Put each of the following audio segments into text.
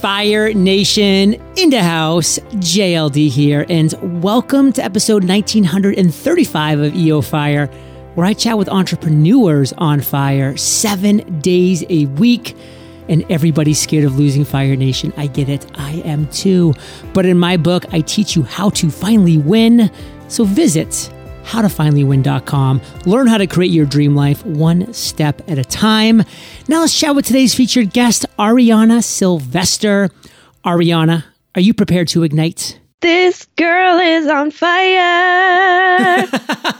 Fire Nation in the house, JLD here, and welcome to episode 1935 of EO Fire, where I chat with entrepreneurs on fire 7 days a week. And everybody's scared of losing Fire Nation. I get it. I am too. But in my book, I teach you how to finally win. So visit howtofinallywin.com. Learn how to create your dream life one step at a time. Now let's chat with today's featured guest, Ariana Sylvester. Ariana, are you prepared to ignite? This girl is on fire.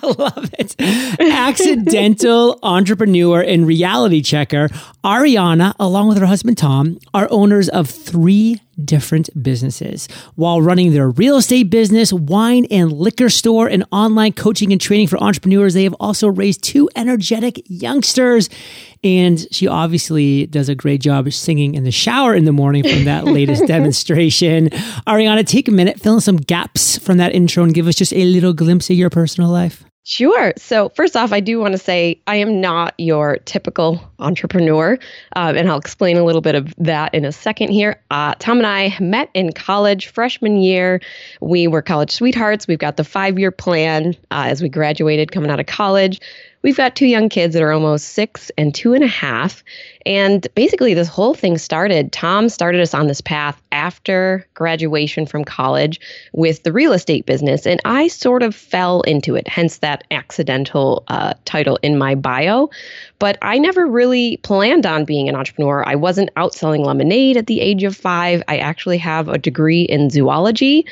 Love it. Accidental entrepreneur and reality checker, Ariana, along with her husband, Tom, are owners of 3 different businesses while running their real estate business, wine and liquor store, and online coaching and training for entrepreneurs. They have also raised 2 energetic youngsters. And she obviously does a great job of singing in the shower in the morning from that latest demonstration. Ariana, take a minute, fill in some gaps from that intro and give us just a little glimpse of your personal life. Sure. So first off, I do want to say I am not your typical entrepreneur, and I'll explain a little bit of that in a second here. Tom and I met in college freshman year. We were college sweethearts. We've got the 5-year plan as we graduated coming out of college. We've got 2 young kids that are almost 6 and 2.5. And basically this whole thing started, Tom started us on this path after graduation from college with the real estate business. And I sort of fell into it, hence that accidental title in my bio. But I never really planned on being an entrepreneur. I wasn't out selling lemonade at the age of 5. I actually have a degree in zoology.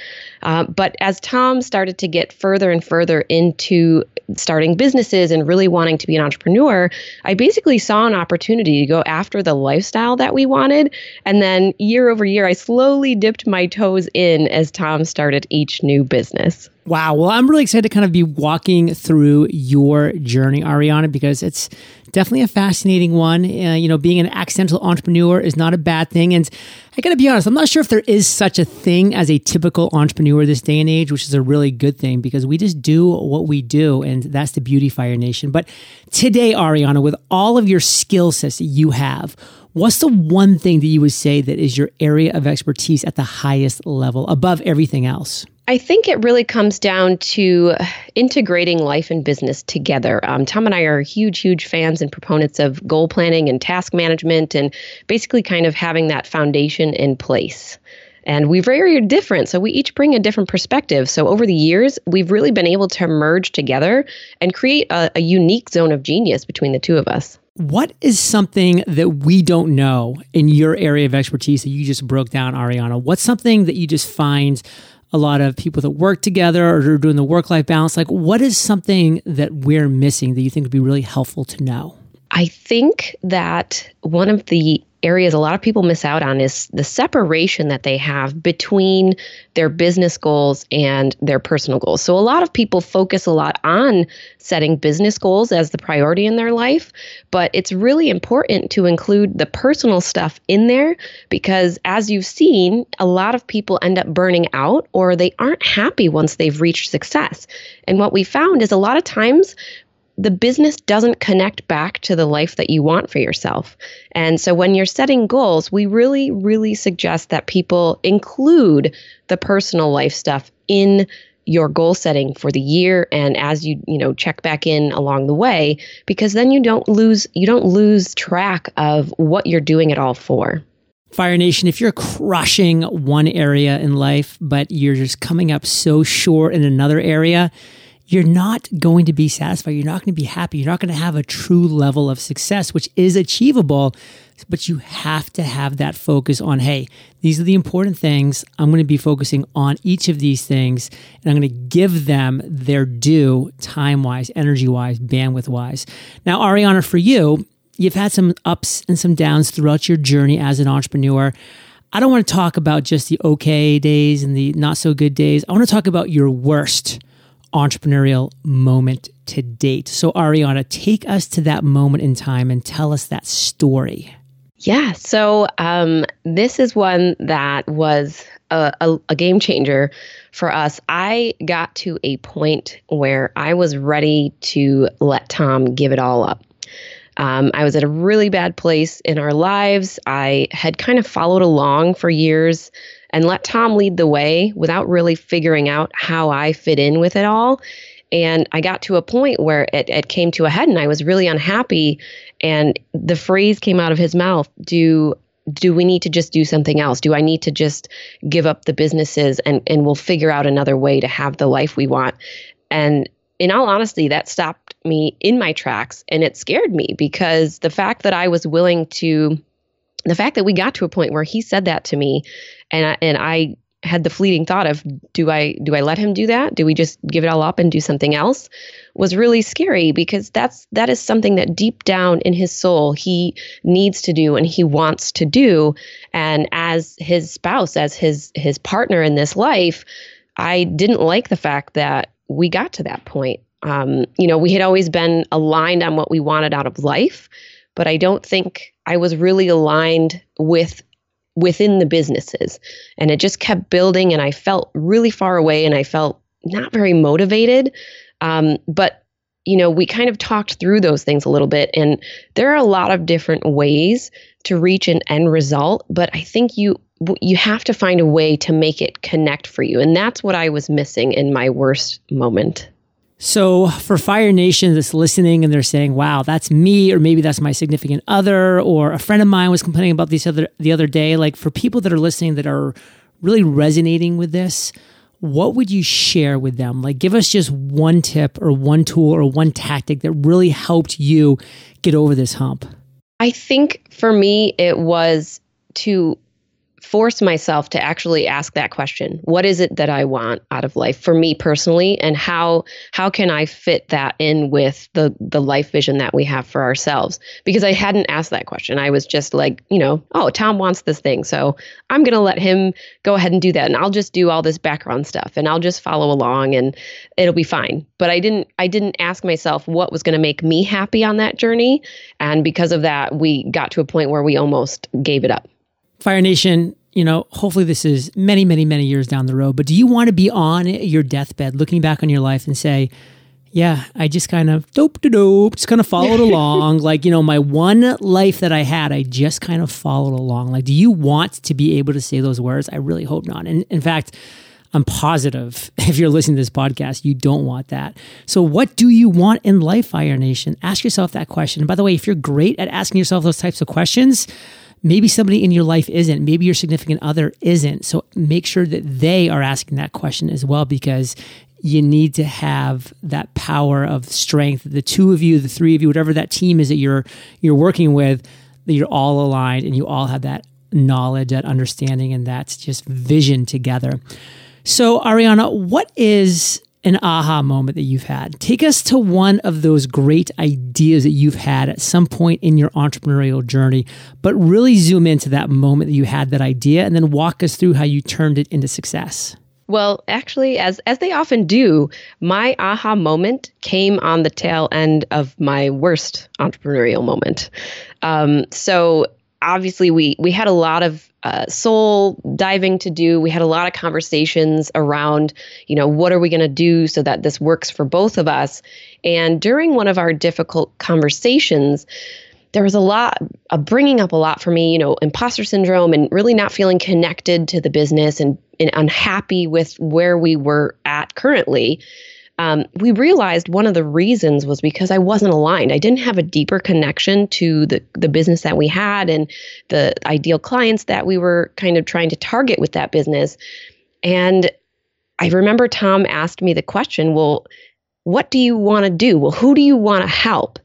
But as Tom started to get further and further into starting businesses and really wanting to be an entrepreneur, I basically saw an opportunity to go after the lifestyle that we wanted. And then year over year, I slowly dipped my toes in as Tom started each new business. Wow. Well, I'm really excited to kind of be walking through your journey, Ariana, because it's definitely a fascinating one. Being an accidental entrepreneur is not a bad thing. And I got to be honest, I'm not sure if there is such a thing as a typical entrepreneur this day and age, which is a really good thing because we just do what we do. And that's the beauty, Fire Nation. But today, Ariana, with all of your skill sets that you have, what's the one thing that you would say that is your area of expertise at the highest level above everything else? I think it really comes down to integrating life and business together. Tom and I are huge, huge fans and proponents of goal planning and task management and basically kind of having that foundation in place. And we're very different, so we each bring a different perspective. So over the years, we've really been able to merge together and create a unique zone of genius between the two of us. What is something that we don't know in your area of expertise that you just broke down, Ariana? What's something that you just find a lot of people that work together or are doing the work-life balance, like what is something that we're missing that you think would be really helpful to know? I think that one of the areas a lot of people miss out on is the separation that they have between their business goals and their personal goals. So a lot of people focus a lot on setting business goals as the priority in their life, but it's really important to include the personal stuff in there because as you've seen, a lot of people end up burning out or they aren't happy once they've reached success. And what we found is a lot of times the business doesn't connect back to the life that you want for yourself. And so when you're setting goals, we really, really suggest that people include the personal life stuff in your goal setting for the year. And as you check back in along the way, because then you don't lose track of what you're doing it all for. Fire Nation, if you're crushing one area in life, but you're just coming up so short in another area, you're not going to be satisfied. You're not going to be happy. You're not going to have a true level of success, which is achievable, but you have to have that focus on, hey, these are the important things. I'm going to be focusing on each of these things, and I'm going to give them their due time-wise, energy-wise, bandwidth-wise. Now, Ariana, for you, you've had some ups and some downs throughout your journey as an entrepreneur. I don't want to talk about just the okay days and the not-so-good days. I want to talk about your worst entrepreneurial moment to date. So Ariana, take us to that moment in time and tell us that story. Yeah. So this is one that was a game changer for us. I got to a point where I was ready to let Tom give it all up. I was at a really bad place in our lives. I had kind of followed along for years and let Tom lead the way without really figuring out how I fit in with it all. And I got to a point where it came to a head and I was really unhappy. And the phrase came out of his mouth, do we need to just do something else? Do I need to just give up the businesses and we'll figure out another way to have the life we want? And in all honesty, that stopped me in my tracks and it scared me because the fact that I was willing to, the fact that we got to a point where he said that to me and I had the fleeting thought of, do I let him do that? Do we just give it all up and do something else? Was really scary because that is something that deep down in his soul, he needs to do and he wants to do. And as his spouse, as his partner in this life, I didn't like the fact that we got to that point. We had always been aligned on what we wanted out of life, but I don't think I was really aligned within the businesses. And it just kept building and I felt really far away and I felt not very motivated. But we kind of talked through those things a little bit and there are a lot of different ways to reach an end result, but I think you have to find a way to make it connect for you. And that's what I was missing in my worst moment. So for Fire Nation that's listening and they're saying, wow, that's me, or maybe that's my significant other, or a friend of mine was complaining about this the other day. Like for people that are listening that are really resonating with this, what would you share with them? Like give us just one tip or one tool or one tactic that really helped you get over this hump. I think for me, it was to force myself to actually ask that question. What is it that I want out of life for me personally? And how can I fit that in with the life vision that we have for ourselves? Because I hadn't asked that question. I was just like, oh, Tom wants this thing. So I'm going to let him go ahead and do that. And I'll just do all this background stuff and I'll just follow along and it'll be fine. But I didn't ask myself what was going to make me happy on that journey. And because of that, we got to a point where we almost gave it up. Fire Nation, hopefully this is many, many, many years down the road, but do you want to be on your deathbed looking back on your life and say, yeah, I just kind of followed along. Like, my one life that I had, I just kind of followed along. Like, do you want to be able to say those words? I really hope not. And in fact, I'm positive if you're listening to this podcast, you don't want that. So what do you want in life, Fire Nation? Ask yourself that question. And by the way, if you're great at asking yourself those types of questions, maybe somebody in your life isn't. Maybe your significant other isn't. So make sure that they are asking that question as well, because you need to have that power of strength. The two of you, the three of you, whatever that team is that you're working with, that you're all aligned and you all have that knowledge, that understanding, and that's just vision together. So Ariana, what is an aha moment that you've had? Take us to one of those great ideas that you've had at some point in your entrepreneurial journey, but really zoom into that moment that you had that idea and then walk us through how you turned it into success. Well, actually, as they often do, my aha moment came on the tail end of my worst entrepreneurial moment. Obviously, we had a lot of soul diving to do. We had a lot of conversations around, what are we going to do so that this works for both of us? And during one of our difficult conversations, there was bringing up a lot for me, imposter syndrome and really not feeling connected to the business and unhappy with where we were at currently. We realized one of the reasons was because I wasn't aligned. I didn't have a deeper connection to the business that we had and the ideal clients that we were kind of trying to target with that business. And I remember Tom asked me the question, well, what do you want to do? Well, who do you want to help?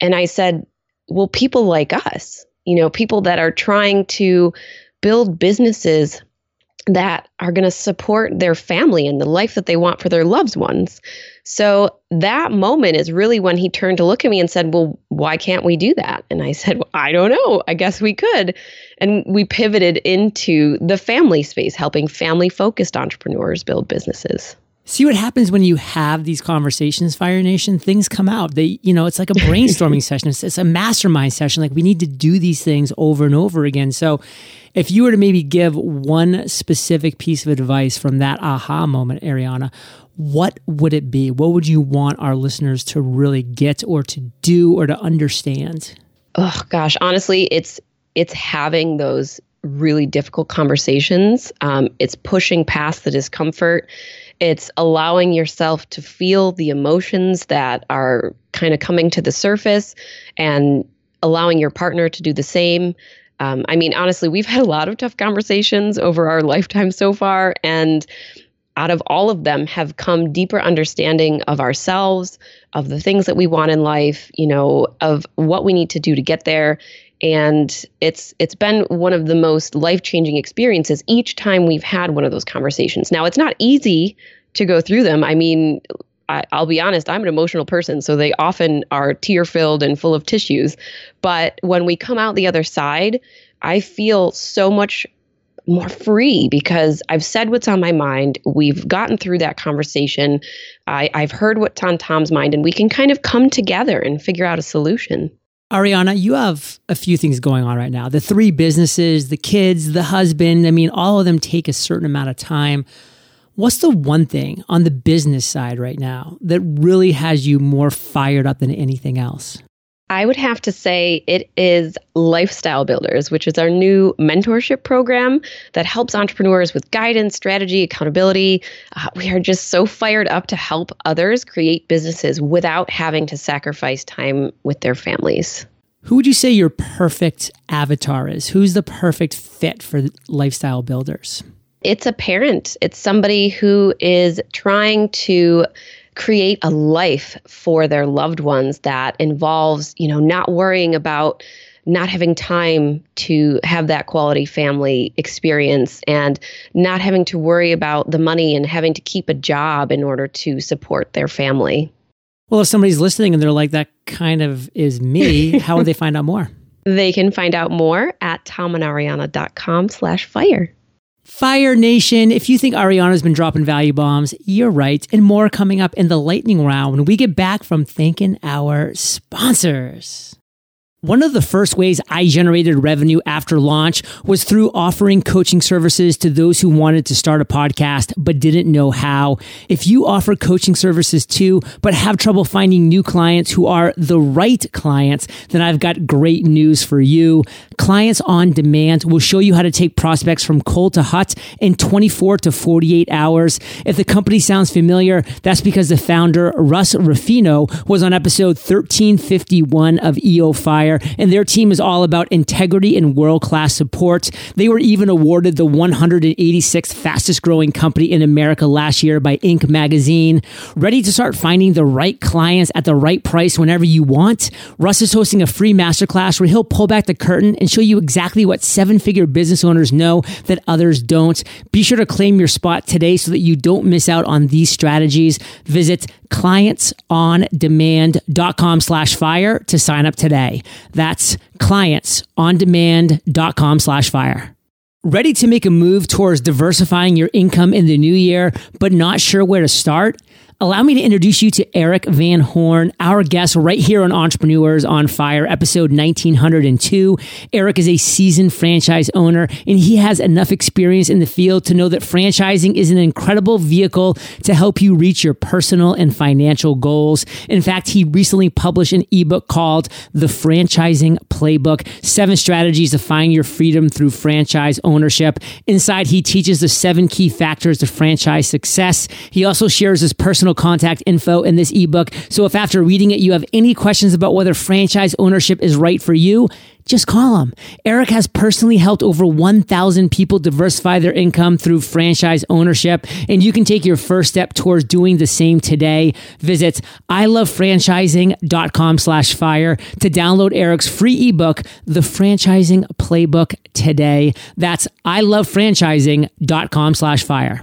And I said, well, people like us, people that are trying to build businesses that are going to support their family and the life that they want for their loved ones. So that moment is really when he turned to look at me and said, well, why can't we do that? And I said, well, I don't know. I guess we could. And we pivoted into the family space, helping family-focused entrepreneurs build businesses. See what happens when you have these conversations, Fire Nation? Things come out. They, it's like a brainstorming session. It's a mastermind session. Like we need to do these things over and over again. So If you were to maybe give one specific piece of advice from that aha moment, Ariana, what would it be? What would you want our listeners to really get or to do or to understand? Oh, gosh. Honestly, it's having those really difficult conversations. It's pushing past the discomfort. It's allowing yourself to feel the emotions that are kind of coming to the surface and allowing your partner to do the same. I mean, honestly, we've had a lot of tough conversations over our lifetime so far. And out of all of them have come deeper understanding of ourselves, of the things that we want in life, you know, of what we need to do to get there. And it's been one of the most life-changing experiences each time we've had one of those conversations. Now, it's not easy to go through them. I mean, I'll be honest, I'm an emotional person, so they often are tear-filled and full of tissues. But when we come out the other side, I feel so much more free because I've said what's on my mind. We've gotten through that conversation. I've heard what's on Tom's mind, and we can kind of come together and figure out a solution. Ariana, you have a few things going on right now. The three businesses, the kids, the husband, I mean, all of them take a certain amount of time. What's the one thing on the business side right now that really has you more fired up than anything else? I would have to say it is Lifestyle Builders, which is our new mentorship program that helps entrepreneurs with guidance, strategy, accountability. We are just so fired up to help others create businesses without having to sacrifice time with their families. Who would you say your perfect avatar is? Who's the perfect fit for Lifestyle Builders? It's a parent. It's somebody who is trying to create a life for their loved ones that involves, you know, not worrying about not having time to have that quality family experience and not having to worry about the money and having to keep a job in order to support their family. Well, if somebody's listening and they're like, that kind of is me, how would they find out more? They can find out more at tomandariana.com/fire. Fire Nation, if you think Ariana's been dropping value bombs, you're right. And more coming up in the lightning round when we get back from thanking our sponsors. One of the first ways I generated revenue after launch was through offering coaching services to those who wanted to start a podcast but didn't know how. If you offer coaching services too, but have trouble finding new clients who are the right clients, then I've got great news for you. Clients on Demand will show you how to take prospects from cold to hot in 24 to 48 hours. If the company sounds familiar, that's because the founder, Russ Ruffino, was on episode 1351 of EO Fire. And their team is all about integrity and world-class support. They were even awarded the 186th fastest growing company in America last year by Inc. magazine. Ready to start finding the right clients at the right price whenever you want? Russ is hosting a free masterclass where he'll pull back the curtain and show you exactly what seven-figure business owners know that others don't. Be sure to claim your spot today so that you don't miss out on these strategies. Visit clientsondemand.com/fire to sign up today. That's clientsondemand.com/fire. Ready to make a move towards diversifying your income in the new year, but not sure where to start? Allow me to introduce you to Eric Van Horn, our guest right here on Entrepreneurs on Fire, episode 1902. Eric is a seasoned franchise owner, and he has enough experience in the field to know that franchising is an incredible vehicle to help you reach your personal and financial goals. In fact, he recently published an ebook called The Franchising Playbook, 7 Strategies to Find Your Freedom Through Franchise Ownership. Inside, he teaches the 7 key factors to franchise success. He also shares his personal contact info in this ebook. So if after reading it, you have any questions about whether franchise ownership is right for you, just call him. Eric has personally helped over 1,000 people diversify their income through franchise ownership, and you can take your first step towards doing the same today. Visit ilovefranchising.com/fire to download Eric's free ebook, The Franchising Playbook, today. That's ilovefranchising.com/fire.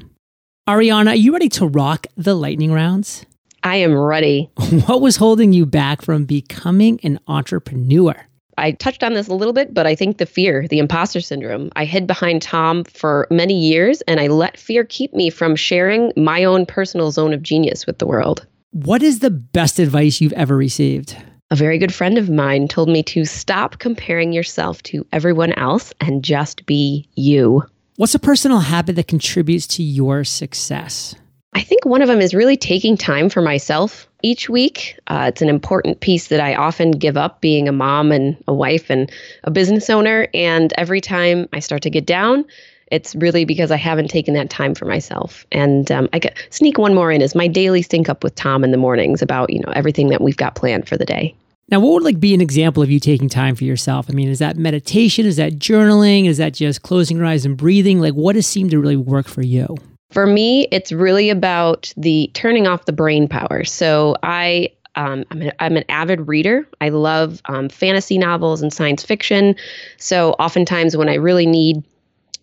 Ariana, are you ready to rock the lightning rounds? I am ready. What was holding you back from becoming an entrepreneur? I touched on this a little bit, but I think the fear, the imposter syndrome. I hid behind Tom for many years, and I let fear keep me from sharing my own personal zone of genius with the world. What is the best advice you've ever received? A very good friend of mine told me to stop comparing yourself to everyone else and just be you. What's a personal habit that contributes to your success? I think one of them is really taking time for myself each week. It's an important piece that I often give up being a mom and a wife and a business owner. And every time I start to get down, it's really because I haven't taken that time for myself. And I could sneak one more in is my daily sync up with Tom in the mornings about, you know, everything that we've got planned for the day. Now, what would be an example of you taking time for yourself? I mean, is that meditation? Is that journaling? Is that just closing your eyes and breathing? What has seemed to really work for you? For me, it's really about the turning off the brain power. So I'm an avid reader. I love fantasy novels and science fiction. So oftentimes when I really need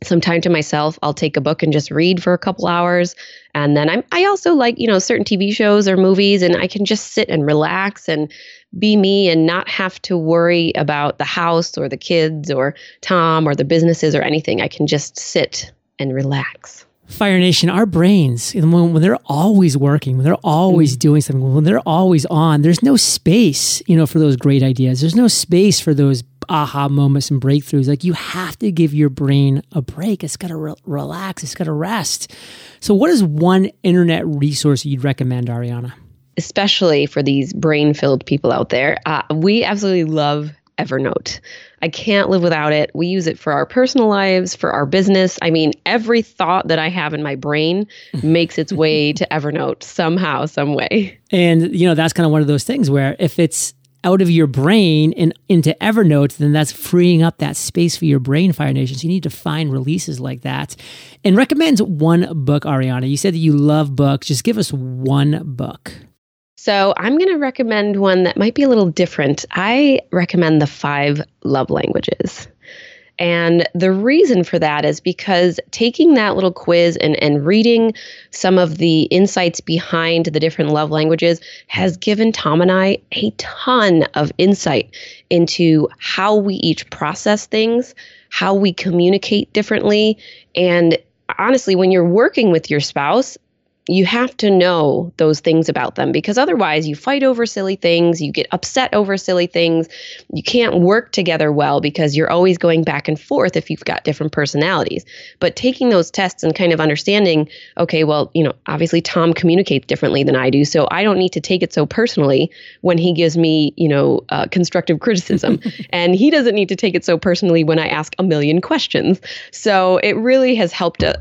some time to myself, I'll take a book and just read for a couple hours. And then I also like, certain TV shows or movies, and I can just sit and relax and be me and not have to worry about the house or the kids or Tom or the businesses or anything. I can just sit and relax. Fire Nation, our brains, when they're always working, when they're always doing something, when they're always on, there's no space, for those great ideas. There's no space for those aha moments and breakthroughs. You have to give your brain a break. It's got to relax. It's got to rest. So what is one internet resource you'd recommend, Ariana? Especially for these brain-filled people out there, we absolutely love Evernote. I can't live without it. We use it for our personal lives, for our business. I mean, every thought that I have in my brain makes its way to Evernote somehow, some way. And, that's kind of one of those things where if it's out of your brain and into Evernote, then that's freeing up that space for your brain, Fire Nation. So you need to find releases like that. And recommend one book, Ariana. You said that you love books. Just give us one book. So I'm going to recommend one that might be a little different. I recommend The Five Love Languages. And the reason for that is because taking that little quiz and reading some of the insights behind the different love languages has given Tom and I a ton of insight into how we each process things, how we communicate differently. And honestly, when you're working with your spouse, you have to know those things about them, because otherwise you fight over silly things, you get upset over silly things, you can't work together well because you're always going back and forth if you've got different personalities. But taking those tests and kind of understanding, okay, well, obviously Tom communicates differently than I do, so I don't need to take it so personally when he gives me, constructive criticism. And he doesn't need to take it so personally when I ask a million questions. So it really has helped us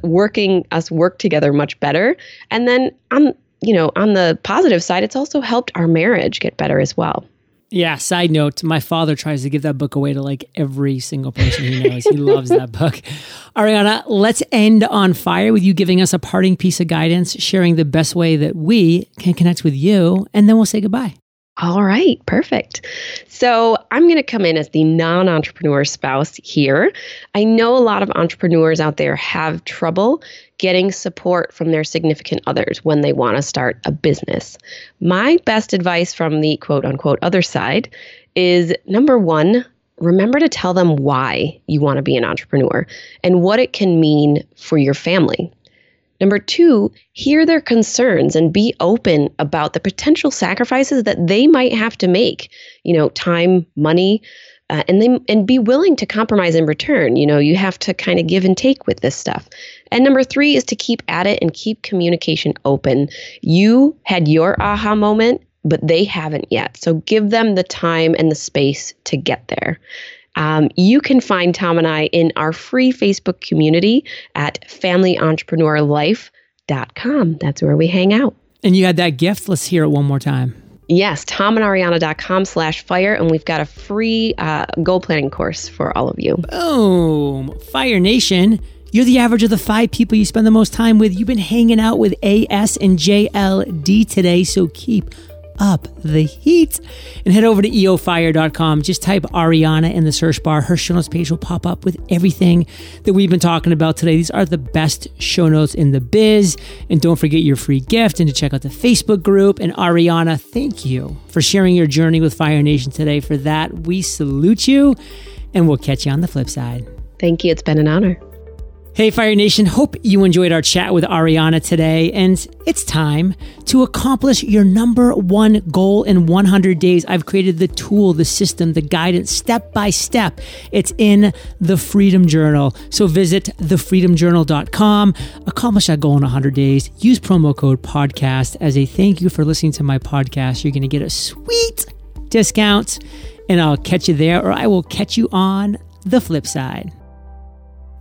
work together much better. And then on the positive side, it's also helped our marriage get better as well. Yeah. Side note, my father tries to give that book away to every single person he knows. He loves that book. Ariana, let's end on fire with you giving us a parting piece of guidance, sharing the best way that we can connect with you, and then we'll say goodbye. All right, perfect. So I'm going to come in as the non-entrepreneur spouse here. I know a lot of entrepreneurs out there have trouble getting support from their significant others when they want to start a business. My best advice from the quote unquote other side is, number one, remember to tell them why you want to be an entrepreneur and what it can mean for your family. Number two, hear their concerns and be open about the potential sacrifices that they might have to make, time, money, and be willing to compromise in return. You have to kind of give and take with this stuff. And number three is to keep at it and keep communication open. You had your aha moment, but they haven't yet. So give them the time and the space to get there. You can find Tom and I in our free Facebook community at familyentrepreneurlife.com. That's where we hang out. And you had that gift. Let's hear it one more time. Yes, tomandariana.com/fire. And we've got a free goal planning course for all of you. Boom. Fire Nation. You're the average of the five people you spend the most time with. You've been hanging out with AS and JLD today. So keep up the heat and head over to eofire.com. Just type Ariana in the search bar. Her show notes page will pop up with everything that we've been talking about today. These are the best show notes in the biz. And don't forget your free gift and to check out the Facebook group. And Ariana, thank you for sharing your journey with Fire Nation today. For that, we salute you and we'll catch you on the flip side. Thank you. It's been an honor. Hey, Fire Nation, hope you enjoyed our chat with Ariana today, and it's time to accomplish your number one goal in 100 days. I've created the tool, the system, the guidance, step by step. It's in The Freedom Journal. So visit thefreedomjournal.com, accomplish that goal in 100 days, use promo code podcast as a thank you for listening to my podcast. You're going to get a sweet discount, and I'll catch you there, or I will catch you on the flip side.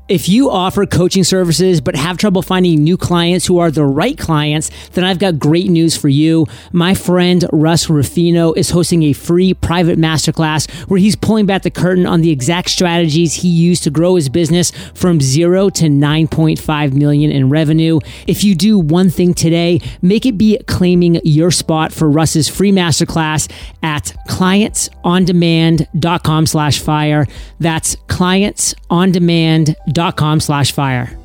If you offer coaching services but have trouble finding new clients who are the right clients, then I've got great news for you. My friend Russ Ruffino is hosting a free private masterclass where he's pulling back the curtain on the exact strategies he used to grow his business from zero to 9.5 million in revenue. If you do one thing today, make it be claiming your spot for Russ's free masterclass at clientsondemand.com/fire. That's clientsondemand.com/fire.